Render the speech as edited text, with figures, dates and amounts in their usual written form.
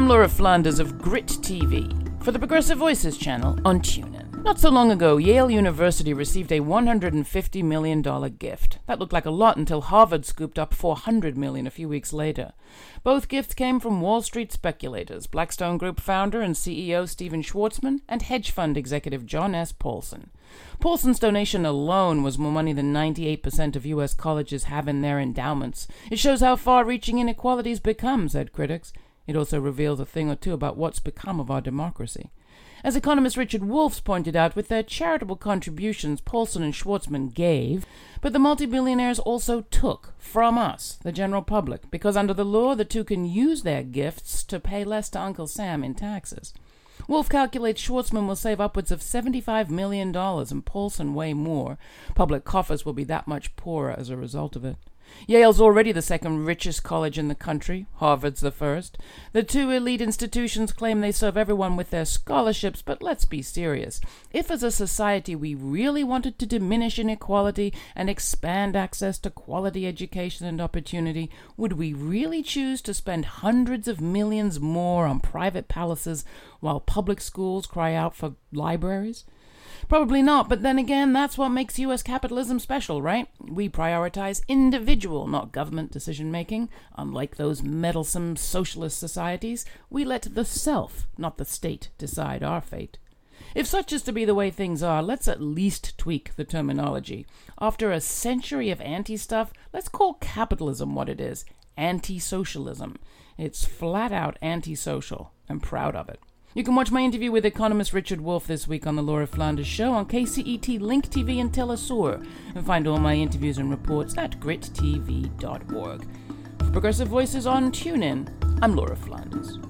I'm Laura Flanders of Grit TV for the Progressive Voices Channel on TuneIn. Not so long ago, Yale University received a $150 million gift. That looked like a lot until Harvard scooped up $400 million a few weeks later. Both gifts came from Wall Street speculators, Blackstone Group founder and CEO Stephen Schwarzman and hedge fund executive John S. Paulson. Paulson's donation alone was more money than 98% of U.S. colleges have in their endowments. It shows how far-reaching inequalities become, said critics. It also reveals a thing or two about what's become of our democracy. As economist Richard Wolff pointed out, with their charitable contributions, Paulson and Schwarzman gave, but the multi-billionaires also took from us, the general public, because under the law, the two can use their gifts to pay less to Uncle Sam in taxes. Wolff calculates Schwarzman will save upwards of $75 million and Paulson way more. Public coffers will be that much poorer as a result of it. Yale's already the second richest college in the country. Harvard's the first. The two elite institutions claim they serve everyone with their scholarships, but let's be serious. If as a society we really wanted to diminish inequality and expand access to quality education and opportunity, would we really choose to spend hundreds of millions more on private palaces while public schools cry out for libraries? Probably not, but then again, that's what makes U.S. capitalism special, right? We prioritize individual, not government decision-making. Unlike those meddlesome socialist societies, we let the self, not the state, decide our fate. If such is to be the way things are, let's at least tweak the terminology. After a century of anti-stuff, let's call capitalism what it is, anti-socialism. It's flat-out anti-social. I'm proud of it. You can watch my interview with economist Richard Wolff this week on The Laura Flanders Show on KCET, Link TV, and Telesur, and find all my interviews and reports at grittv.org. For Progressive Voices on TuneIn, I'm Laura Flanders.